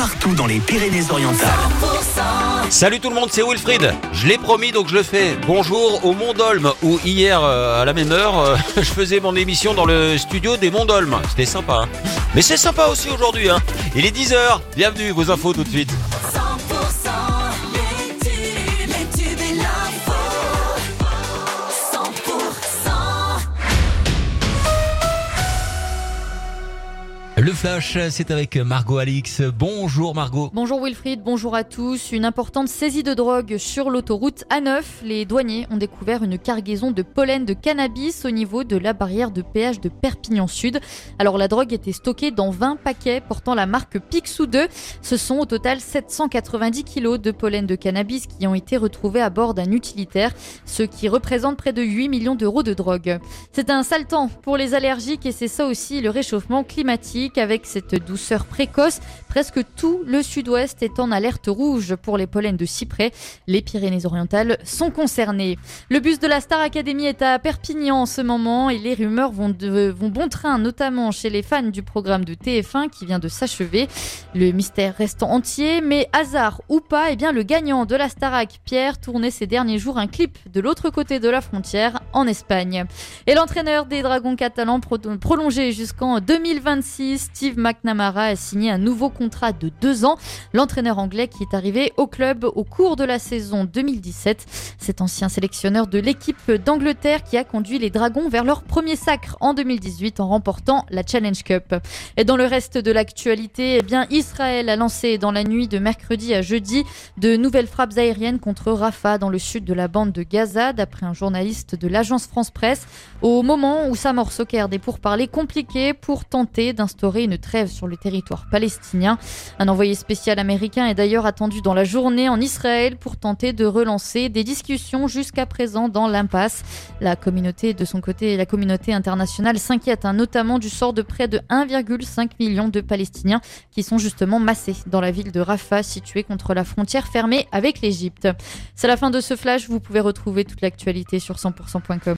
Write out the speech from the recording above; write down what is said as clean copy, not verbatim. partout dans les Pyrénées-Orientales. 100%. Salut tout le monde, c'est Wilfried. Je l'ai promis, donc je le fais. Bonjour au Mont-Dolme, où hier, à la même heure, je faisais mon émission dans le studio des Mont-Dolme. C'était sympa, hein. Mais c'est sympa aussi aujourd'hui, hein. Il est 10h, bienvenue, vos infos tout de suite. 100%. Le Flash, c'est avec Margot Alix. Bonjour Margot. Bonjour Wilfried, bonjour à tous. Une importante saisie de drogue sur l'autoroute A9. Les douaniers ont découvert une cargaison de pollen de cannabis au niveau de la barrière de péage de Perpignan Sud. Alors la drogue était stockée dans 20 paquets portant la marque Picsou 2. Ce sont au total 790 kilos de pollen de cannabis qui ont été retrouvés à bord d'un utilitaire, ce qui représente près de 8 millions d'euros de drogue. C'est un sale temps pour les allergiques et c'est ça aussi le réchauffement climatique. Avec cette douceur précoce, presque tout le sud-ouest est en alerte rouge pour les pollens de cyprès. Les Pyrénées-Orientales sont concernées. Le bus de la Star Academy est à Perpignan en ce moment et les rumeurs vont bon train, notamment chez les fans du programme de TF1 qui vient de s'achever. Le mystère reste entier, mais hasard ou pas, eh bien le gagnant de la Starac, Pierre, tournait ces derniers jours un clip de l'autre côté de la frontière, en Espagne. Et l'entraîneur des Dragons Catalans, prolongé jusqu'en 2026, Steve McNamara a signé un nouveau contrat de 2 ans. L'entraîneur anglais qui est arrivé au club au cours de la saison 2017. Cet ancien sélectionneur de l'équipe d'Angleterre qui a conduit les Dragons vers leur premier sacre en 2018 en remportant la Challenge Cup. Et dans le reste de l'actualité, eh bien Israël a lancé dans la nuit de mercredi à jeudi de nouvelles frappes aériennes contre Rafah dans le sud de la bande de Gaza, d'après un journaliste de l'agence France-Presse, au moment où s'amorce au Caire des pourparlers compliqués pour tenter d'instaurer une trêve sur le territoire palestinien. Un envoyé spécial américain est d'ailleurs attendu dans la journée en Israël pour tenter de relancer des discussions jusqu'à présent dans l'impasse. La communauté, de son côté, la communauté internationale s'inquiète, notamment du sort de près de 1,5 million de Palestiniens qui sont justement massés dans la ville de Rafah, située contre la frontière fermée avec l'Égypte. C'est la fin de ce flash. Vous pouvez retrouver toute l'actualité sur 100%.com.